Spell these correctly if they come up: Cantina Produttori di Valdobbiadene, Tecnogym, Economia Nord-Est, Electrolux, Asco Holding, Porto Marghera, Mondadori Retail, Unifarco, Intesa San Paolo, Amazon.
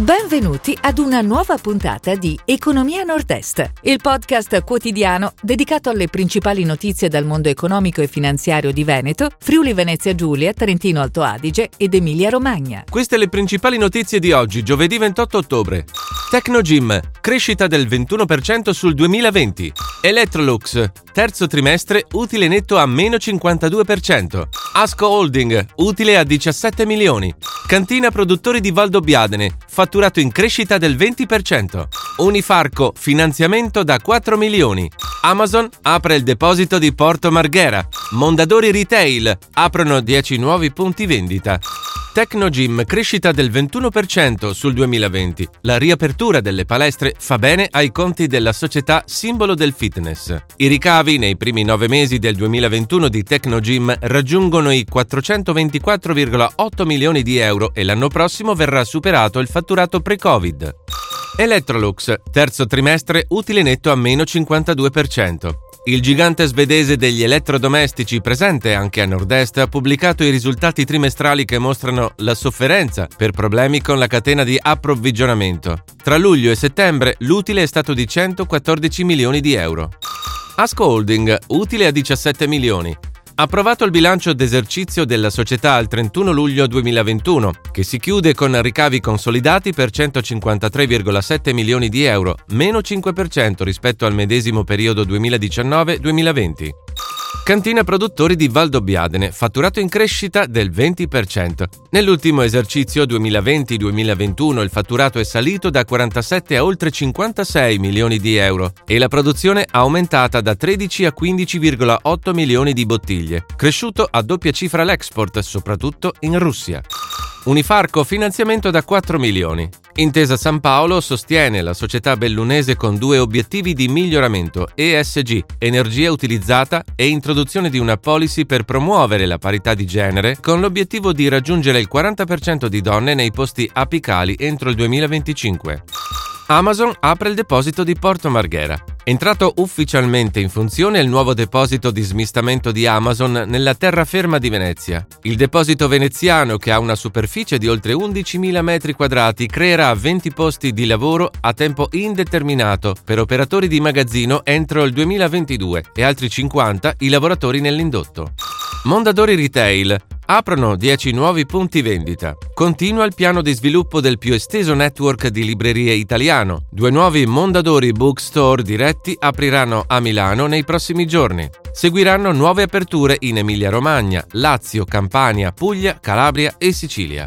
Benvenuti ad una nuova puntata di Economia Nord-Est, il podcast quotidiano dedicato alle principali notizie dal mondo economico e finanziario di Veneto, Friuli Venezia Giulia, Trentino Alto Adige ed Emilia Romagna. Queste le principali notizie di oggi, giovedì 28 ottobre. Tecnogym, crescita del 21% sul 2020. Electrolux, terzo trimestre, utile netto a meno 52%. Asco Holding, utile a 17 milioni. Cantina Produttori di Valdobbiadene, fatturato in crescita del 20%. Unifarco, finanziamento da 4 milioni. Amazon apre il deposito di Porto Marghera. Mondadori Retail, aprono 10 nuovi punti vendita. Tecnogym, crescita del 21% sul 2020. La riapertura delle palestre fa bene ai conti della società simbolo del fitness. I ricavi nei primi 9 mesi del 2021 di Tecnogym raggiungono i 424,8 milioni di euro e l'anno prossimo verrà superato il fatturato pre-Covid. Electrolux, terzo trimestre, utile netto a meno 52%. Il gigante svedese degli elettrodomestici, presente anche a Nord-Est, ha pubblicato i risultati trimestrali che mostrano la sofferenza per problemi con la catena di approvvigionamento. Tra luglio e settembre l'utile è stato di 114 milioni di euro. Asco Holding, utile a 17 milioni. Approvato il bilancio d'esercizio della società al 31 luglio 2021, che si chiude con ricavi consolidati per 153,7 milioni di euro, meno 5% rispetto al medesimo periodo 2019-2020. Cantina Produttori di Valdobbiadene, fatturato in crescita del 20%. Nell'ultimo esercizio 2020-2021 il fatturato è salito da 47 a oltre 56 milioni di euro e la produzione aumentata da 13 a 15,8 milioni di bottiglie, cresciuto a doppia cifra l'export, soprattutto in Russia. Unifarco, finanziamento da 4 milioni. Intesa San Paolo sostiene la società bellunese con 2 obiettivi di miglioramento: ESG, energia utilizzata, e introduzione di una policy per promuovere la parità di genere, con l'obiettivo di raggiungere il 40% di donne nei posti apicali entro il 2025. Amazon apre il deposito di Porto Marghera. Entrato ufficialmente in funzione il nuovo deposito di smistamento di Amazon nella terraferma di Venezia. Il deposito veneziano, che ha una superficie di oltre 11.000 metri quadrati, creerà 20 posti di lavoro a tempo indeterminato per operatori di magazzino entro il 2022 e altri 50 i lavoratori nell'indotto. Mondadori Retail, aprono 10 nuovi punti vendita. Continua il piano di sviluppo del più esteso network di librerie italiano. 2 nuovi Mondadori Bookstore diretti apriranno a Milano nei prossimi giorni. Seguiranno nuove aperture in Emilia-Romagna, Lazio, Campania, Puglia, Calabria e Sicilia.